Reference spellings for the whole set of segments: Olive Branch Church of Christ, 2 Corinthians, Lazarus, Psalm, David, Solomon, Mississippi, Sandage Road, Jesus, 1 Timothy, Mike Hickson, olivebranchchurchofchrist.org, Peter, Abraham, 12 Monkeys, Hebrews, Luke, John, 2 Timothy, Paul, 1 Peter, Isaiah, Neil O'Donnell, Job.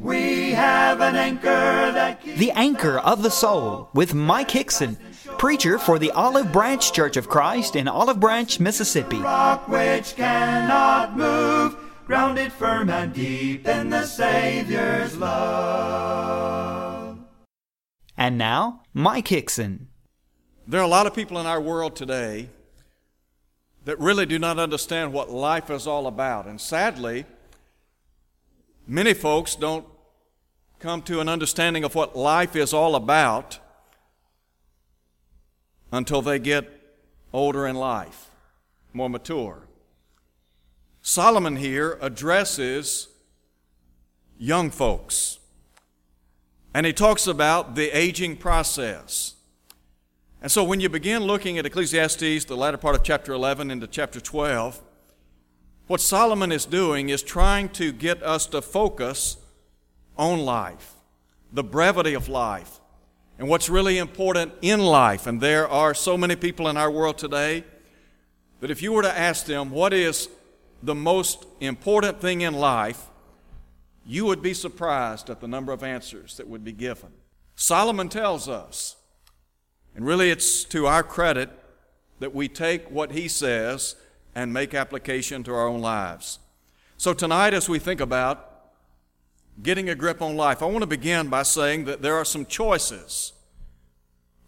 We have an anchor that keeps the anchor of the soul with Mike Hickson, preacher for the Olive Branch Church of Christ in Olive Branch, Mississippi. Rock which cannot move, grounded firm and deep in the Savior's love. And now, Mike Hickson. There are a lot of people in our world today that really do not understand what life is all about. And sadly, many folks don't come to an understanding of what life is all about until they get older in life, more mature. Solomon here addresses young folks, and he talks about the aging process. And so when you begin looking at Ecclesiastes, the latter part of chapter 11 into chapter 12, what Solomon is doing is trying to get us to focus on life, the brevity of life, and what's really important in life. And there are so many people in our world today that if you were to ask them what is the most important thing in life, you would be surprised at the number of answers that would be given. Solomon tells us, and really it's to our credit that we take what he says and make application to our own lives. So tonight, as we think about getting a grip on life, I want to begin by saying that there are some choices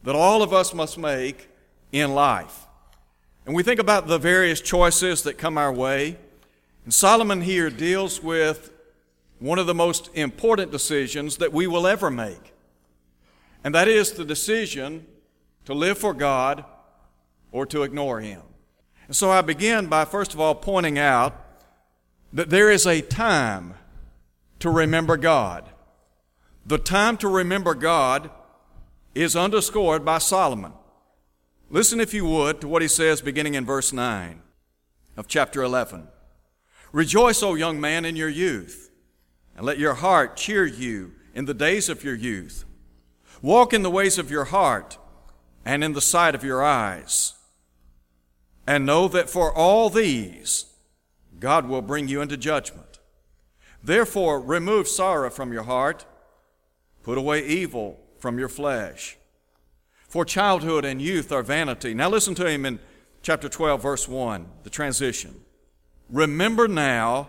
that all of us must make in life. And we think about the various choices that come our way. And Solomon here deals with one of the most important decisions that we will ever make. And that is the decision to live for God or to ignore Him. And so I begin by, first of all, pointing out that there is a time to remember God. The time to remember God is underscored by Solomon. Listen, if you would, to what he says beginning in verse 9 of chapter 11. Rejoice, O young man, in your youth, and let your heart cheer you in the days of your youth. Walk in the ways of your heart and in the sight of your eyes, and know that for all these God will bring you into judgment. Therefore, remove sorrow from your heart, put away evil from your flesh. For childhood and youth are vanity. Now listen to him in chapter 12, verse 1, the transition. Remember now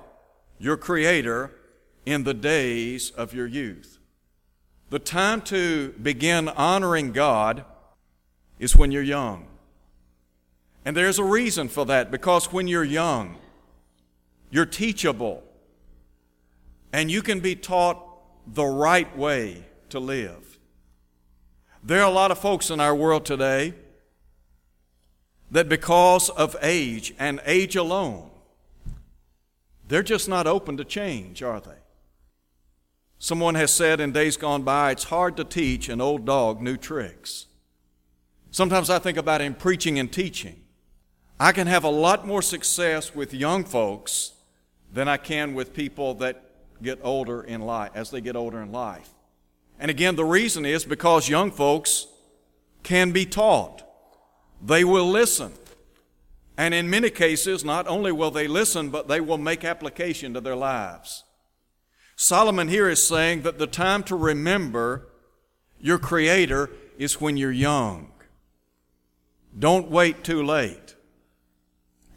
your Creator in the days of your youth. The time to begin honoring God is when you're young. And there's a reason for that, because when you're young, you're teachable, and you can be taught the right way to live. There are a lot of folks in our world today that because of age and age alone, they're just not open to change, are they? Someone has said in days gone by, it's hard to teach an old dog new tricks. Sometimes I think about in preaching and teaching. I can have a lot more success with young folks than I can with people that get older in life, as they get older in life. And again, the reason is because young folks can be taught. They will listen. And in many cases, not only will they listen, but they will make application to their lives. Solomon here is saying that the time to remember your Creator is when you're young. Don't wait too late.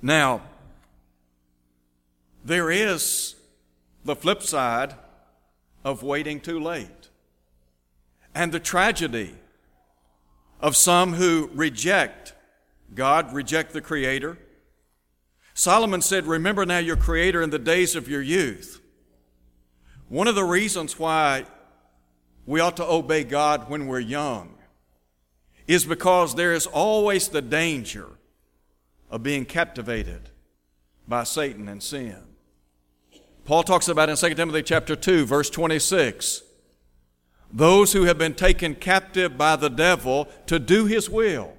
Now, there is the flip side of waiting too late, and the tragedy of some who reject God, reject the Creator. Solomon said, remember now your Creator in the days of your youth. One of the reasons why we ought to obey God when we're young is because there is always the danger of being captivated by Satan and sin. Paul talks about in 2 Timothy chapter 2, verse 26, those who have been taken captive by the devil to do his will.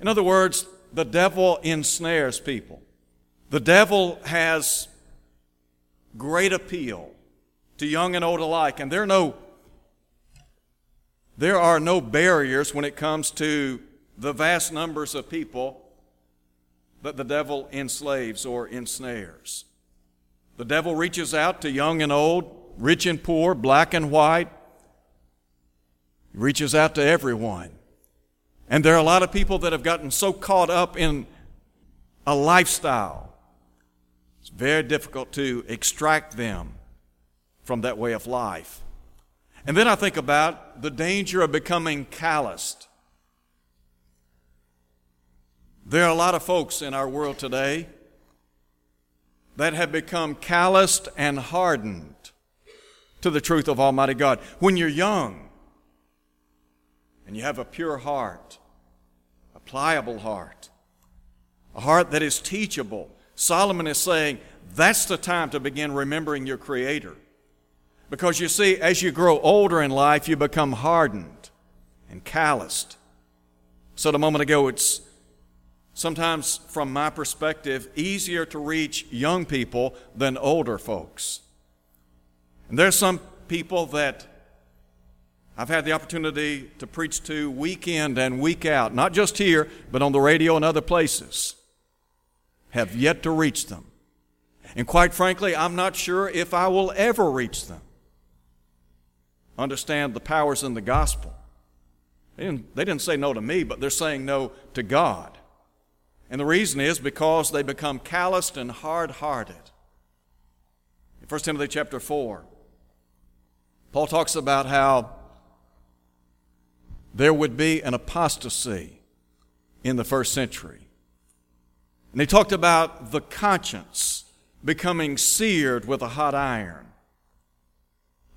In other words, the devil ensnares people. The devil has great appeal to young and old alike, and there are no barriers when it comes to the vast numbers of people that the devil enslaves or ensnares. The devil reaches out to young and old rich and poor, black and white. He reaches out to everyone. And there are a lot of people that have gotten so caught up in a lifestyle. It's very difficult to extract them from that way of life. And then I think about the danger of becoming calloused. There are a lot of folks in our world today that have become calloused and hardened to the truth of Almighty God. When you're young and you have a pure heart, a pliable heart, a heart that is teachable, Solomon is saying that's the time to begin remembering your Creator. Because you see, as you grow older in life, you become hardened and calloused. So a moment ago, it's sometimes, from my perspective, easier to reach young people than older folks. And there's some people that I've had the opportunity to preach to week in and week out, not just here, but on the radio and other places, have yet to reach them. And quite frankly, I'm not sure if I will ever reach them. Understand the powers in the gospel. They didn't say no to me, but they're saying no to God. And the reason is because they become calloused and hard-hearted. In 1 Timothy chapter 4, Paul talks about how there would be an apostasy in the first century. And he talked about the conscience becoming seared with a hot iron.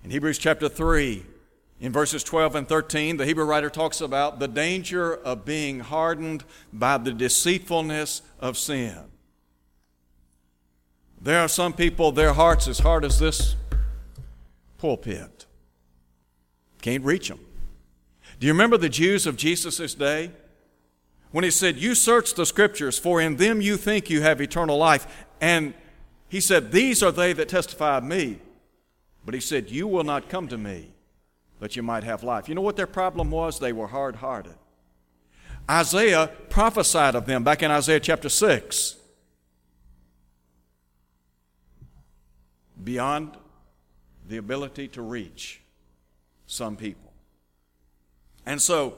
In Hebrews chapter 3, in verses 12 and 13, the Hebrew writer talks about the danger of being hardened by the deceitfulness of sin. There are some people, their heart's as hard as this pulpit. Can't reach them. Do you remember the Jews of Jesus' day? When he said, "You search the Scriptures, for in them you think you have eternal life." And he said, "These are they that testify of me." But he said, "You will not come to me, that you might have life." You know what their problem was? They were hard-hearted. Isaiah prophesied of them back in Isaiah chapter 6. Beyond the ability to reach some people. And so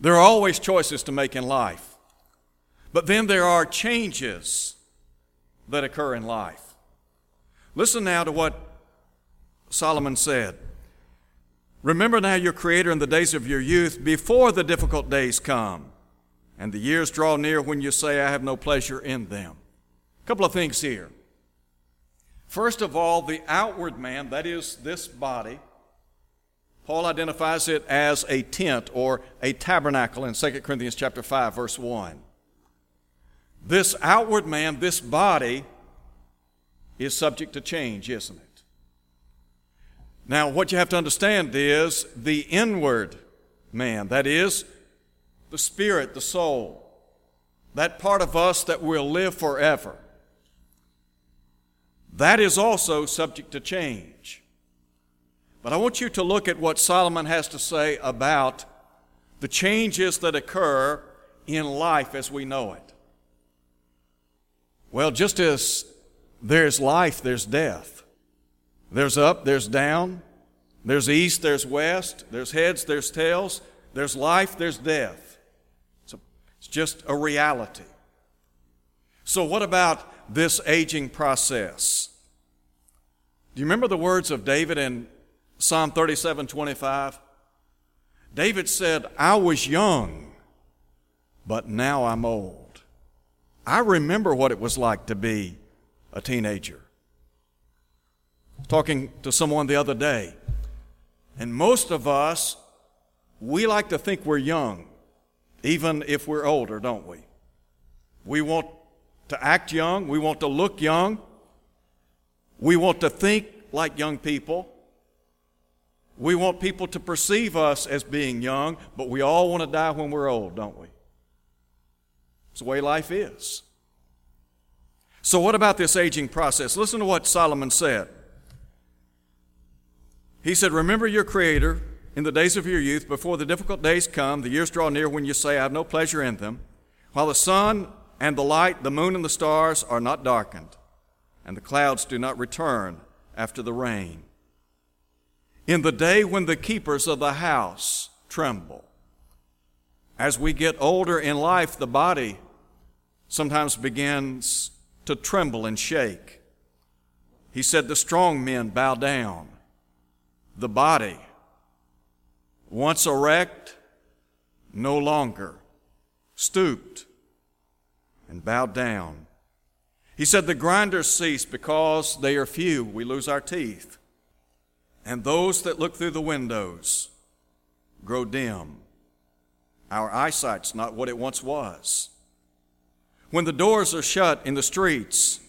there are always choices to make in life. But then there are changes that occur in life. Listen now to what Solomon said. "Remember now your Creator in the days of your youth, before the difficult days come, and the years draw near when you say, I have no pleasure in them." A couple of things here. First of all, the outward man, that is this body, Paul identifies it as a tent or a tabernacle in 2 Corinthians chapter 5, verse 1. This outward man, this body, is subject to change, isn't it? Now, what you have to understand is the inward man, that is, the spirit, the soul, that part of us that will live forever, that is also subject to change. But I want you to look at what Solomon has to say about the changes that occur in life as we know it. Well, just as there's life, there's death. There's up, there's down, there's east, there's west, there's heads, there's tails, there's life, there's death. It's just a reality. So what about this aging process? Do you remember the words of David in Psalm 37:25? David said, "I was young, but now I'm old." I remember what it was like to be a teenager. Talking to someone the other day, and most of us, we like to think we're young, even if we're older, don't we? We want to act young. We want to look young. We want to think like young people. We want people to perceive us as being young, but we all want to die when we're old, don't we? It's the way life is. So what about this aging process? Listen to what Solomon said. He said, "Remember your Creator in the days of your youth, before the difficult days come, the years draw near when you say, I have no pleasure in them, while the sun and the light, the moon and the stars are not darkened, and the clouds do not return after the rain." in the day when the keepers of the house tremble. As we get older in life, the body sometimes begins to tremble and shake. He said the strong men bow down. The body, once erect, no longer, stooped and bowed down. He said the grinders cease because they are few. We lose our teeth. And those that look through the windows grow dim. Our eyesight's not what it once was. When the doors are shut in the streets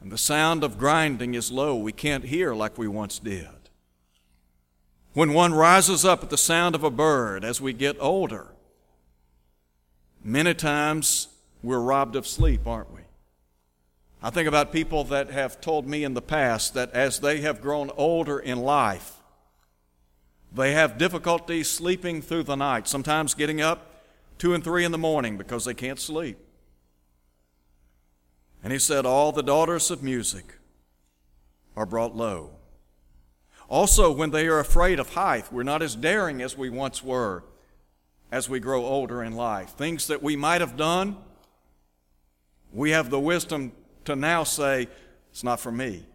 and the sound of grinding is low, we can't hear like we once did. When one rises up at the sound of a bird as we get older, many times we're robbed of sleep, aren't we? I think about people that have told me in the past that as they have grown older in life, they have difficulty sleeping through the night, sometimes getting up 2 and 3 in the morning because they can't sleep. And he said, all the daughters of music are brought low. Also, when they are afraid of height, we're not as daring as we once were as we grow older in life. Things that we might have done, we have the wisdom to now say, it's not for me.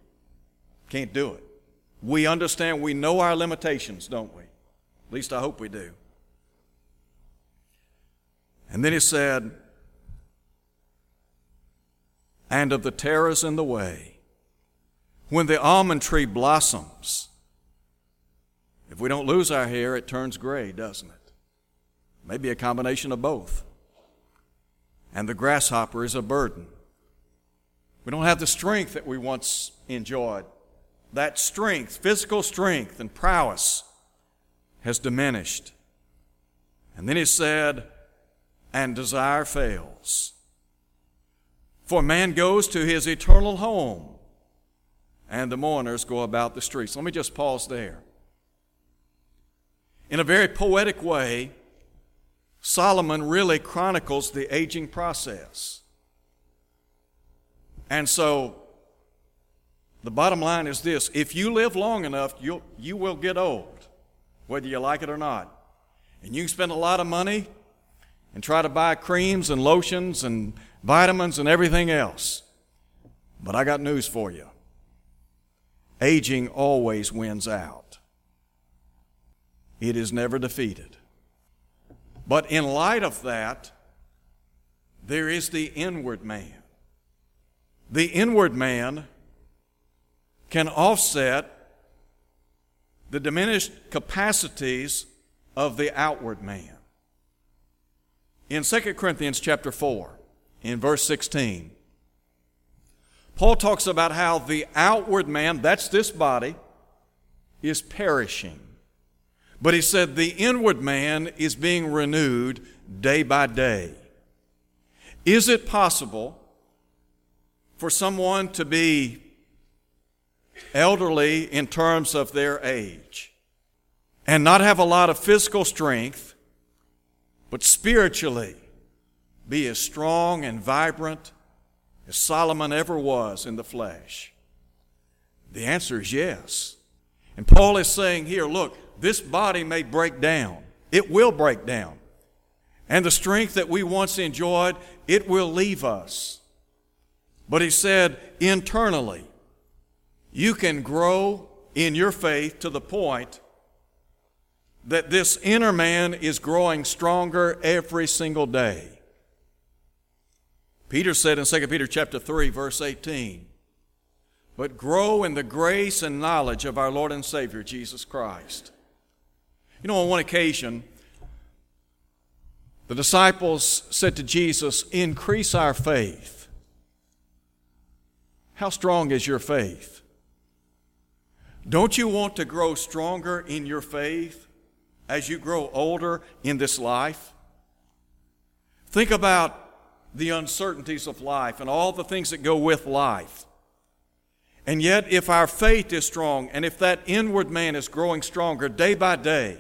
Can't do it. We understand, we know our limitations, don't we? At least I hope we do. And then he said, and of the terrors in the way, when the almond tree blossoms, if we don't lose our hair, it turns gray, doesn't it? Maybe a combination of both. And the grasshopper is a burden. We don't have the strength that we once enjoyed. That strength, physical strength and prowess, has diminished. And then he said, and desire fails. For man goes to his eternal home, and the mourners go about the streets. Let me just pause there. In a very poetic way, Solomon really chronicles the aging process. And so the bottom line is this: if you live long enough, you will get old, whether you like it or not. And you can spend a lot of money and try to buy creams and lotions and vitamins and everything else. But I got news for you. Aging always wins out. It is never defeated. But in light of that, there is the inward man. The inward man can offset the diminished capacities of the outward man. In 2 Corinthians chapter 4, in verse 16, Paul talks about how the outward man, that's this body, is perishing. But he said the inward man is being renewed day by day. Is it possible for someone to be elderly in terms of their age and not have a lot of physical strength, but spiritually be as strong and vibrant as Solomon ever was in the flesh? The answer is yes. And Paul is saying here, look, this body may break down. It will break down. And the strength that we once enjoyed, it will leave us. But he said, internally, you can grow in your faith to the point that this inner man is growing stronger every single day. Peter said in 2 Peter chapter 3, verse 18, but grow in the grace and knowledge of our Lord and Savior, Jesus Christ. You know, on one occasion, the disciples said to Jesus, increase our faith. How strong is your faith? Don't you want to grow stronger in your faith as you grow older in this life? Think about the uncertainties of life and all the things that go with life. And yet, if our faith is strong and if that inward man is growing stronger day by day,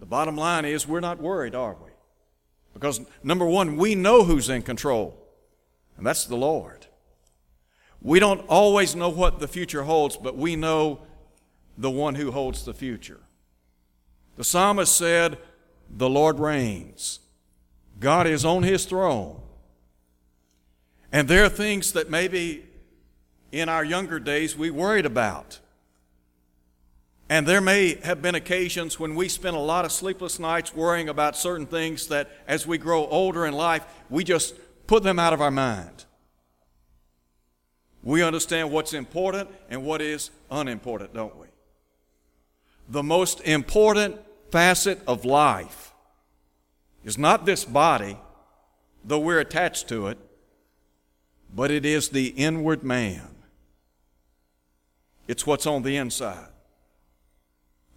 the bottom line is we're not worried, are we? Because, number one, we know who's in control, and that's the Lord. We don't always know what the future holds, but we know the one who holds the future. The psalmist said, "The Lord reigns." God is on his throne. And there are things that maybe in our younger days we worried about. And there may have been occasions when we spent a lot of sleepless nights worrying about certain things that as we grow older in life, we just put them out of our mind. We understand what's important and what is unimportant, don't we? The most important facet of life is not this body, though we're attached to it, but it is the inward man. It's what's on the inside.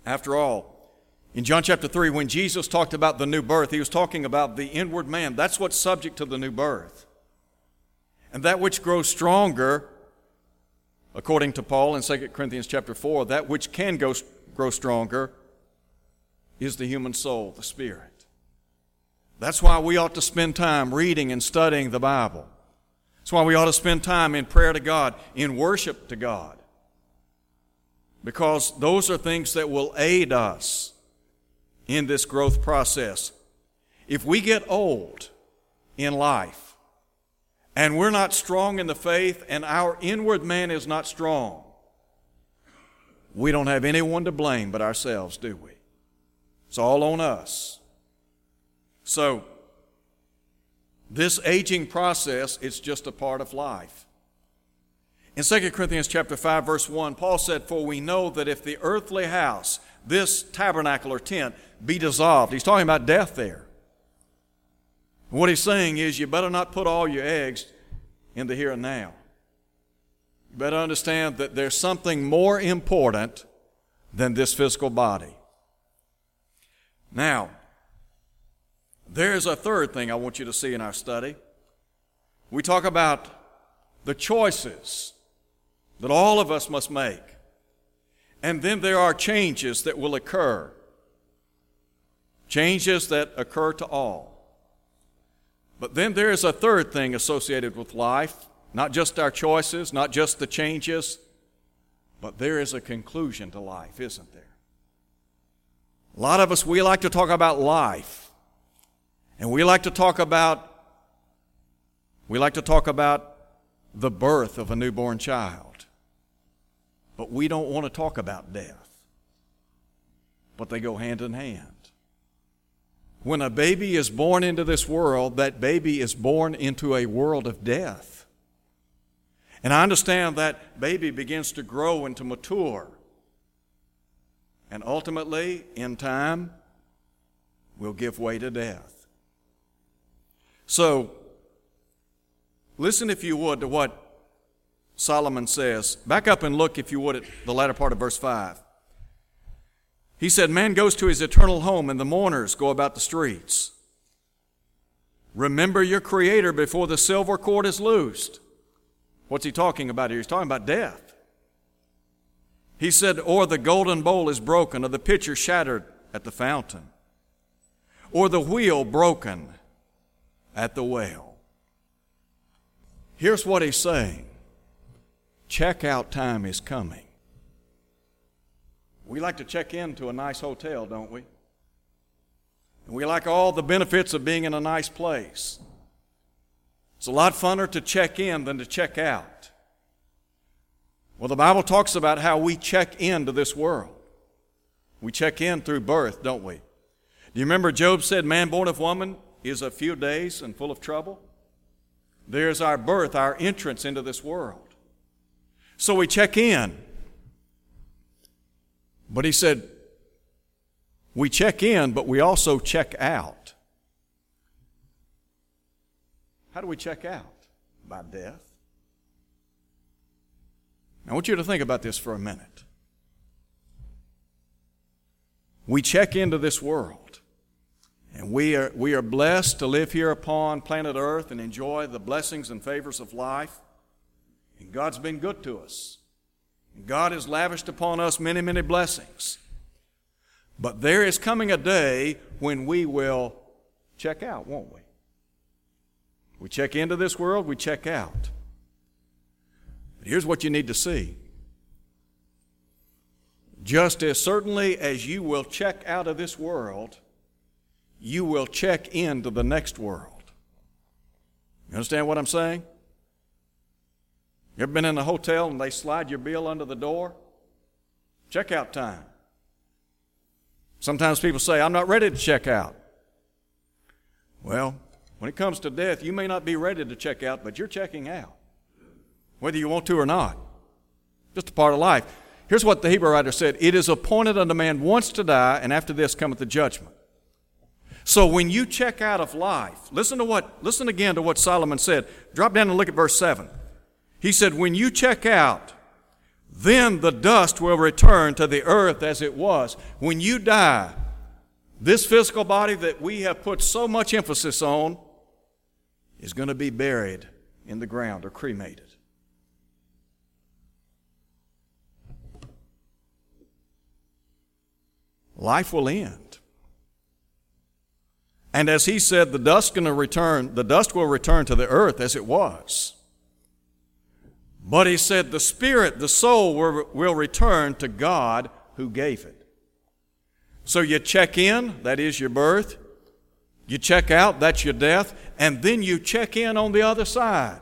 After all, in John chapter 3, when Jesus talked about the new birth, he was talking about the inward man. That's what's subject to the new birth. And that which grows stronger, according to Paul in 2 Corinthians chapter 4, that which can grow stronger is the human soul, the spirit. That's why we ought to spend time reading and studying the Bible. That's why we ought to spend time in prayer to God, in worship to God. Because those are things that will aid us in this growth process. If we get old in life and we're not strong in the faith and our inward man is not strong, we don't have anyone to blame but ourselves, do we? It's all on us. So, this aging process is just a part of life. In 2 Corinthians chapter 5, verse 1, Paul said, "For we know that if the earthly house, this tabernacle or tent, be dissolved," he's talking about death there. What he's saying is you better not put all your eggs in the here and now. You better understand that there's something more important than this physical body. Now, there's a third thing I want you to see in our study. We talk about the choices that all of us must make. And then there are changes that will occur. Changes that occur to all. But then there is a third thing associated with life. Not just our choices, not just the changes, but there is a conclusion to life, isn't there? A lot of us, we like to talk about life. And we like to talk about the birth of a newborn child. But we don't want to talk about death. But they go hand in hand. When a baby is born into this world, that baby is born into a world of death. And I understand that baby begins to grow and to mature. And ultimately, in time, will give way to death. So, listen, if you would, to what Solomon says. Back up and look, if you would, at the latter part of verse 5. He said, "Man goes to his eternal home, and the mourners go about the streets. Remember your Creator before the silver cord is loosed." What's he talking about here? He's talking about death. He said, "Or the golden bowl is broken, or the pitcher shattered at the fountain, or the wheel broken at the well." Here's what he's saying. Checkout time is coming. We like to check into a nice hotel, don't we? And we like all the benefits of being in a nice place. It's a lot funner to check in than to check out. Well, the Bible talks about how we check into this world. We check in through birth, don't we? Do you remember Job said, "Man born of woman is of few days and full of trouble"? There's our birth, our entrance into this world. So we check in. But he said, we check in, but we also check out. How do we check out? By death. Now, I want you to think about this for a minute. We check into this world. And we are blessed to live here upon planet Earth and enjoy the blessings and favors of life. And God's been good to us. And God has lavished upon us many, many blessings. But there is coming a day when we will check out, won't we? We check into this world, we check out. But here's what you need to see. Just as certainly as you will check out of this world, you will check into the next world. You understand what I'm saying? You ever been in a hotel and they slide your bill under the door? Checkout time. Sometimes people say, I'm not ready to check out. Well, when it comes to death, you may not be ready to check out, but you're checking out, whether you want to or not. Just a part of life. Here's what the Hebrew writer said, it is appointed unto man once to die, and after this cometh the judgment. So when you check out of life, listen again to what Solomon said. Drop down and look at verse 7. He said, when you check out, then the dust will return to the earth as it was. When you die, this physical body that we have put so much emphasis on is going to be buried in the ground or cremated. Life will end. And as he said, the dust will return to the earth as it was. But he said, the spirit, the soul will return to God who gave it. So you check in, that is your birth. You check out, that's your death. And then you check in on the other side.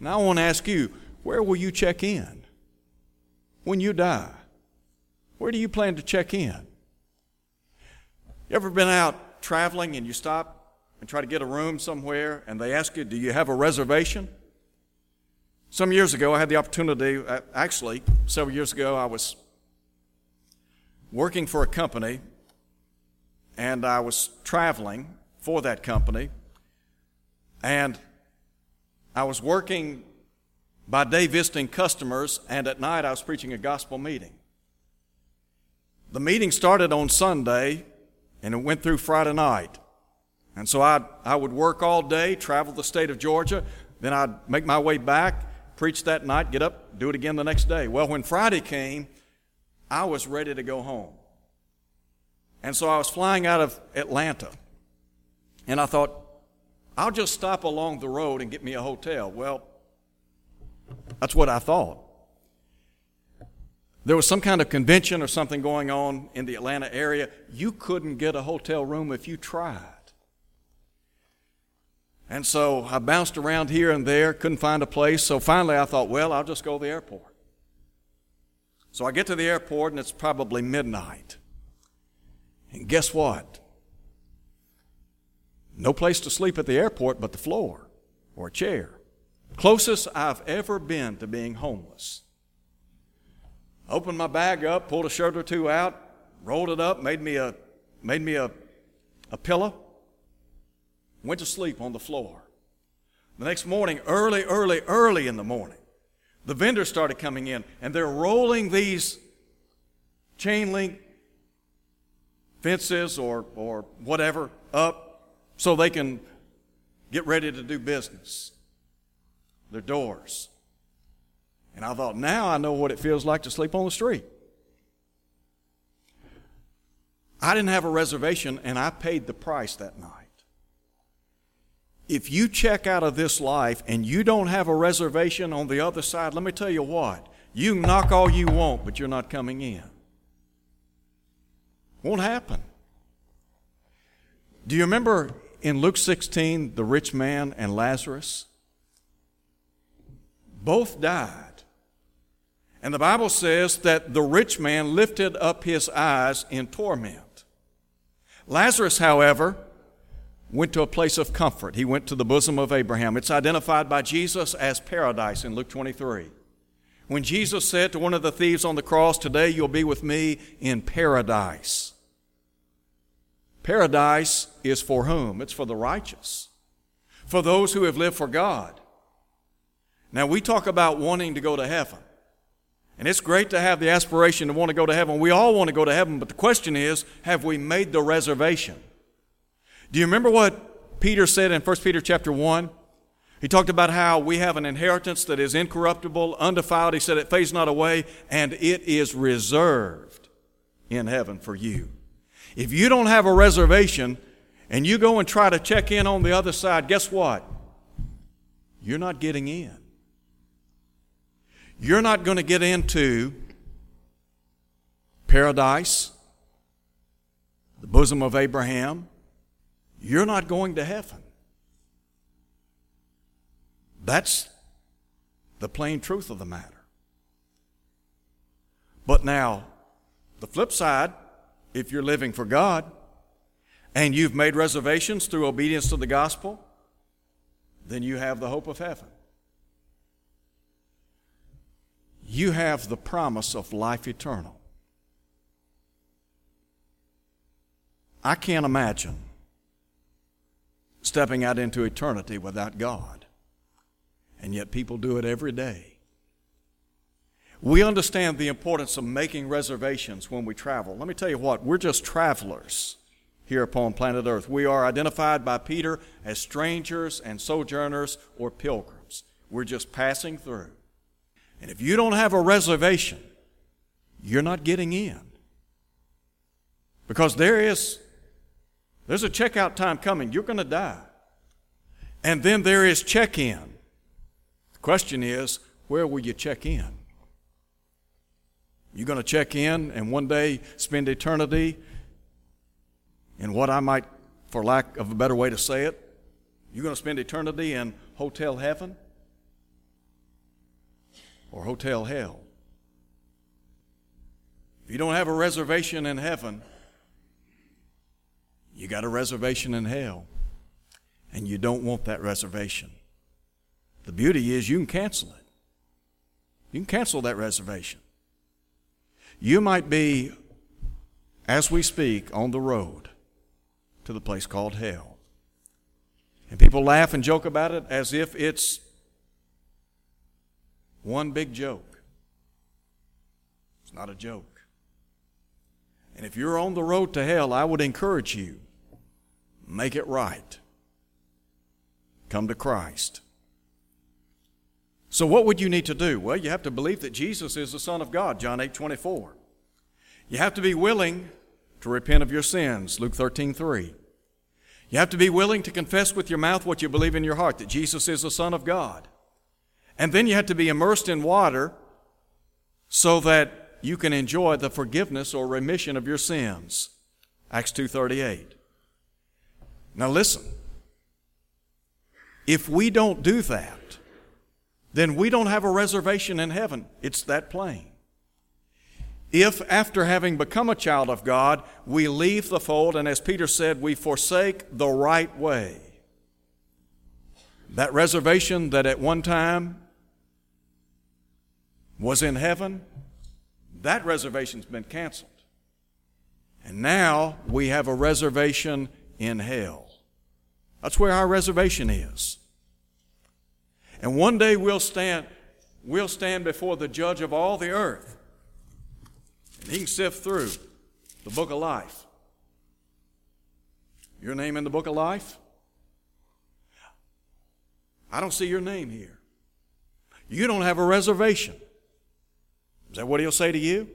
Now I want to ask you, where will you check in when you die? Where do you plan to check in? You ever been out traveling and you stop and try to get a room somewhere and they ask you, do you have a reservation? Some years ago, I had the opportunity, actually, several years ago, I was working for a company and I was traveling for that company, and I was working by day visiting customers, and at night I was preaching a gospel meeting. The meeting started on Sunday, and it went through Friday night. And so I would work all day, travel the state of Georgia, then I'd make my way back, preach that night, get up, do it again the next day. Well, when Friday came, I was ready to go home. And so I was flying out of Atlanta, and I thought, I'll just stop along the road and get me a hotel. Well, that's what I thought. There was some kind of convention or something going on in the Atlanta area. You couldn't get a hotel room if you tried. And so I bounced around here and there, couldn't find a place. So finally I thought, well, I'll just go to the airport. So I get to the airport and it's probably midnight. And guess what? No place to sleep at the airport but the floor or a chair. Closest I've ever been to being homeless. Opened my bag up, pulled a shirt or two out, rolled it up, made me a pillow, went to sleep on the floor. The next morning, early in the morning, the vendors started coming in, and they're rolling these chain link fences or whatever up so they can get ready to do business, their doors. And I thought, now I know what it feels like to sleep on the street. I didn't have a reservation, and I paid the price that night. If you check out of this life and you don't have a reservation on the other side, let me tell you what, you can knock all you want, but you're not coming in. Won't happen. Do you remember in Luke 16, the rich man and Lazarus? Both died. And the Bible says that the rich man lifted up his eyes in torment. Lazarus, however, went to a place of comfort. He went to the bosom of Abraham. It's identified by Jesus as paradise in Luke 23. When Jesus said to one of the thieves on the cross, today you'll be with me in paradise. Paradise is for whom? It's for the righteous, for those who have lived for God. Now, we talk about wanting to go to heaven. And it's great to have the aspiration to want to go to heaven. We all want to go to heaven, but the question is, have we made the reservation? Do you remember what Peter said in 1 Peter chapter 1? He talked about how we have an inheritance that is incorruptible, undefiled. He said it fades not away, and it is reserved in heaven for you. If you don't have a reservation and you go and try to check in on the other side, guess what? You're not getting in. You're not going to get into paradise, the bosom of Abraham, you're not going to heaven. That's the plain truth of the matter. But now, the flip side, if you're living for God and you've made reservations through obedience to the gospel, then you have the hope of heaven. You have the promise of life eternal. I can't imagine stepping out into eternity without God. And yet people do it every day. We understand the importance of making reservations when we travel. Let me tell you what, we're just travelers here upon planet Earth. We are identified by Peter as strangers and sojourners or pilgrims. We're just passing through. And if you don't have a reservation, you're not getting in. Because there's a checkout time coming. You're going to die. And then there is check-in. The question is, where will you check in? You're going to check in and one day spend eternity in what I might, for lack of a better way to say it, you're going to spend eternity in hotel heaven or hotel hell. If you don't have a reservation in heaven, you got a reservation in hell, and you don't want that reservation. The beauty is you can cancel it. You can cancel that reservation. You might be, as we speak, on the road to the place called hell. And people laugh and joke about it as if it's one big joke. It's not a joke. And if you're on the road to hell, I would encourage you, make it right. Come to Christ. So what would you need to do? Well, you have to believe that Jesus is the Son of God, John 8:24. You have to be willing to repent of your sins, Luke 13:3. You have to be willing to confess with your mouth what you believe in your heart, that Jesus is the Son of God. And then you have to be immersed in water so that you can enjoy the forgiveness or remission of your sins, Acts 2:38. Now listen, if we don't do that, then we don't have a reservation in heaven. It's that plain. If, after having become a child of God, we leave the fold, and as Peter said, we forsake the right way, that reservation that at one time was in heaven, that reservation's been canceled. And now we have a reservation in hell. That's where our reservation is. And one day we'll stand before the judge of all the earth. And he can sift through the book of life. Your name in the book of life? I don't see your name here. You don't have a reservation. Is that what he'll say to you?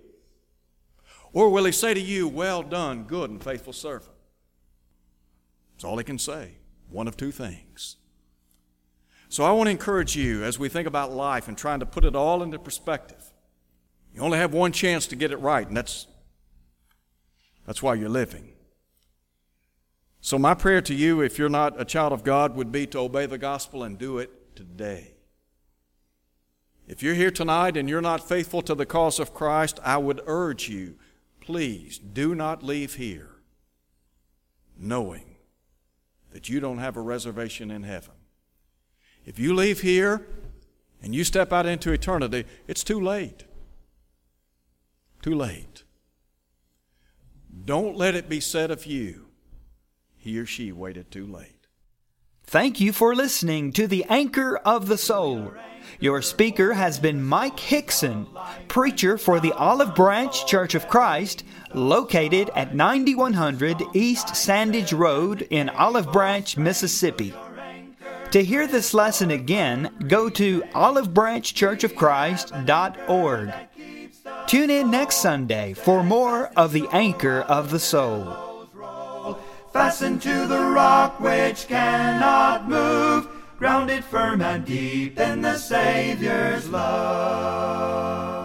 Or will he say to you, well done, good and faithful servant? That's all he can say. One of two things. So I want to encourage you as we think about life and trying to put it all into perspective. You only have one chance to get it right, and that's why you're living. So my prayer to you, if you're not a child of God, would be to obey the gospel and do it today. If you're here tonight and you're not faithful to the cause of Christ, I would urge you, please do not leave here knowing that you don't have a reservation in heaven. If you leave here and you step out into eternity, it's too late. Too late. Don't let it be said of you, he or she waited too late. Thank you for listening to The Anchor of the Soul. Your speaker has been Mike Hickson, preacher for the Olive Branch Church of Christ, located at 9100 East Sandage Road in Olive Branch, Mississippi. To hear this lesson again, go to olivebranchchurchofchrist.org. Tune in next Sunday for more of The Anchor of the Soul. Fastened to the rock which cannot move, grounded firm and deep in the Savior's love.